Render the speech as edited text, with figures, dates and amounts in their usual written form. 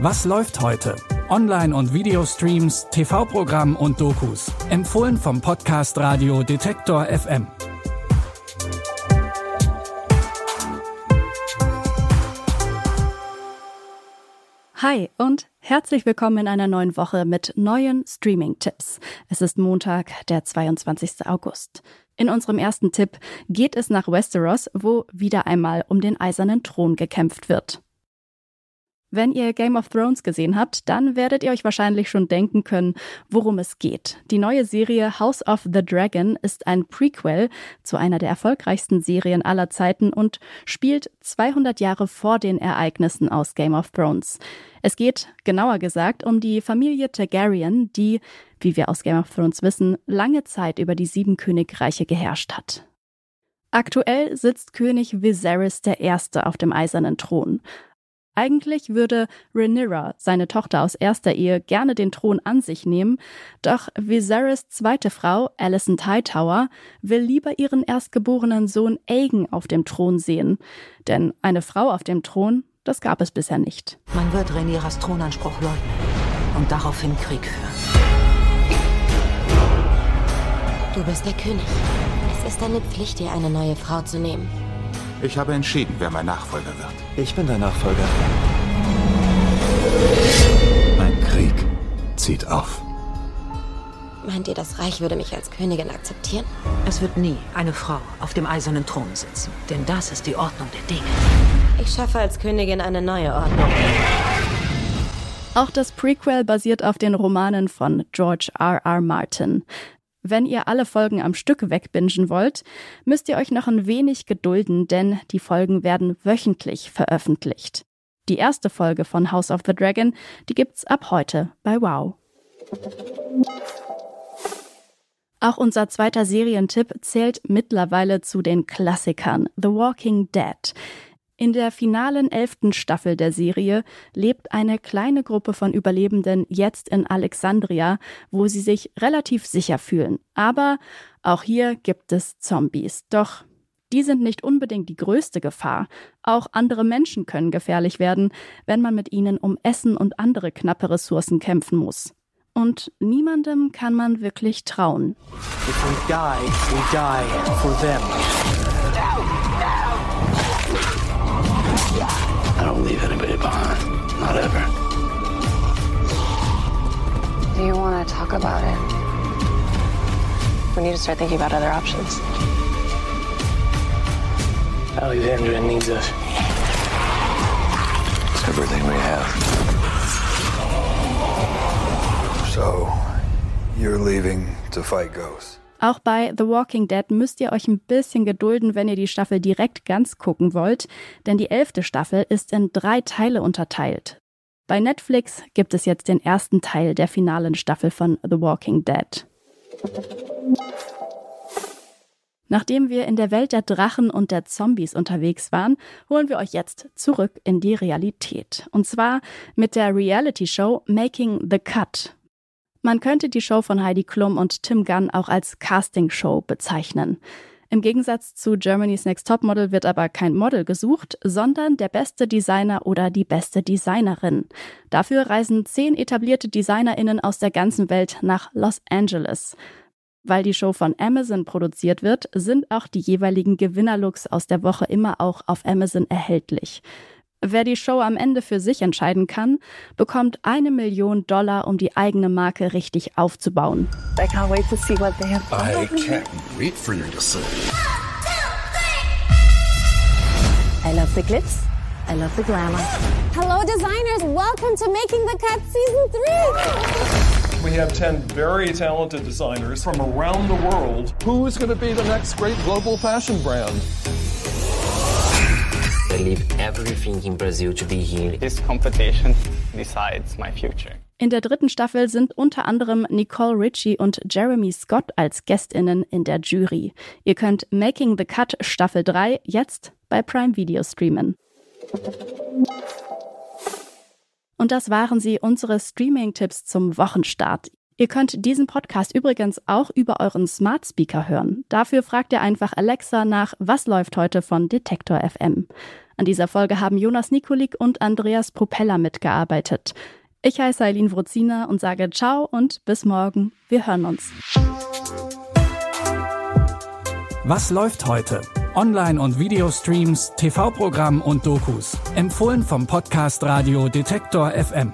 Was läuft heute? Online- und Videostreams, TV-Programm und Dokus. Empfohlen vom Podcast Radio Detektor FM. Hi und herzlich willkommen in einer neuen Woche mit neuen Streaming-Tipps. Es ist Montag, der 22. August. In unserem ersten Tipp geht es nach Westeros, wo wieder einmal um den eisernen Thron gekämpft wird. Wenn ihr Game of Thrones gesehen habt, dann werdet ihr euch wahrscheinlich schon denken können, worum es geht. Die neue Serie House of the Dragon ist ein Prequel zu einer der erfolgreichsten Serien aller Zeiten und spielt 200 Jahre vor den Ereignissen aus Game of Thrones. Es geht, genauer gesagt, um die Familie Targaryen, die, wie wir aus Game of Thrones wissen, lange Zeit über die 7 Königreiche geherrscht hat. Aktuell sitzt König Viserys I. auf dem eisernen Thron. Eigentlich würde Rhaenyra, seine Tochter aus erster Ehe, gerne den Thron an sich nehmen, doch Viserys' zweite Frau, Alicent Hightower, will lieber ihren erstgeborenen Sohn Aegon auf dem Thron sehen. Denn eine Frau auf dem Thron, das gab es bisher nicht. Man wird Rhaenyras Thronanspruch leugnen und daraufhin Krieg führen. Du bist der König. Es ist deine Pflicht, dir eine neue Frau zu nehmen. Ich habe entschieden, wer mein Nachfolger wird. Ich bin der Nachfolger. Mein Krieg zieht auf. Meint ihr, das Reich würde mich als Königin akzeptieren? Es wird nie eine Frau auf dem eisernen Thron sitzen, denn das ist die Ordnung der Dinge. Ich schaffe als Königin eine neue Ordnung. Auch das Prequel basiert auf den Romanen von George R. R. Martin. Wenn ihr alle Folgen am Stück wegbingen wollt, müsst ihr euch noch ein wenig gedulden, denn die Folgen werden wöchentlich veröffentlicht. Die erste Folge von House of the Dragon, die gibt's ab heute bei WOW. Auch unser zweiter Serientipp zählt mittlerweile zu den Klassikern, The Walking Dead. In der finalen 11. Staffel der Serie lebt eine kleine Gruppe von Überlebenden jetzt in Alexandria, wo sie sich relativ sicher fühlen. Aber auch hier gibt es Zombies. Doch die sind nicht unbedingt die größte Gefahr. Auch andere Menschen können gefährlich werden, wenn man mit ihnen um Essen und andere knappe Ressourcen kämpfen muss. Und niemandem kann man wirklich trauen. If we die, we die for them. I don't leave anybody behind. Not ever. Do you want to talk about it? We need to start thinking about other options. Alexandria needs us. It's everything we have. So, you're leaving to fight ghosts. Auch bei The Walking Dead müsst ihr euch ein bisschen gedulden, wenn ihr die Staffel direkt ganz gucken wollt, denn die 11. Staffel ist in 3 Teile unterteilt. Bei Netflix gibt es jetzt den ersten Teil der finalen Staffel von The Walking Dead. Nachdem wir in der Welt der Drachen und der Zombies unterwegs waren, holen wir euch jetzt zurück in die Realität. Und zwar mit der Reality-Show Making the Cut. Man könnte die Show von Heidi Klum und Tim Gunn auch als Casting-Show bezeichnen. Im Gegensatz zu Germany's Next Topmodel wird aber kein Model gesucht, sondern der beste Designer oder die beste Designerin. Dafür reisen 10 etablierte DesignerInnen aus der ganzen Welt nach Los Angeles. Weil die Show von Amazon produziert wird, sind auch die jeweiligen Gewinnerlooks aus der Woche immer auch auf Amazon erhältlich. Wer die Show am Ende für sich entscheiden kann, bekommt $1 Million, um die eigene Marke richtig aufzubauen. I can't wait to see what they have. I can't wait for you to see. 1, 2, 3. I love the glitz. I love the glamour. Hello, designers. Welcome to Making the Cut Season 3. We have 10 very talented designers from around the world. Who's going to be the next great global fashion brand? I leave everything in Brazil to be here. This competition decides my future. In der 3. Staffel sind unter anderem Nicole Richie und Jeremy Scott als GästInnen in der Jury. Ihr könnt Making the Cut Staffel 3 jetzt bei Prime Video streamen. Und das waren sie, unsere Streaming-Tipps zum Wochenstart. Ihr könnt diesen Podcast übrigens auch über euren Smart Speaker hören. Dafür fragt ihr einfach Alexa nach, was läuft heute von Detektor FM. An dieser Folge haben Jonas Nikolik und Andreas Propeller mitgearbeitet. Ich heiße Aileen Vruzina und sage ciao und bis morgen. Wir hören uns. Was läuft heute? Online- und Videostreams, TV-Programm und Dokus. Empfohlen vom Podcast Radio Detektor FM.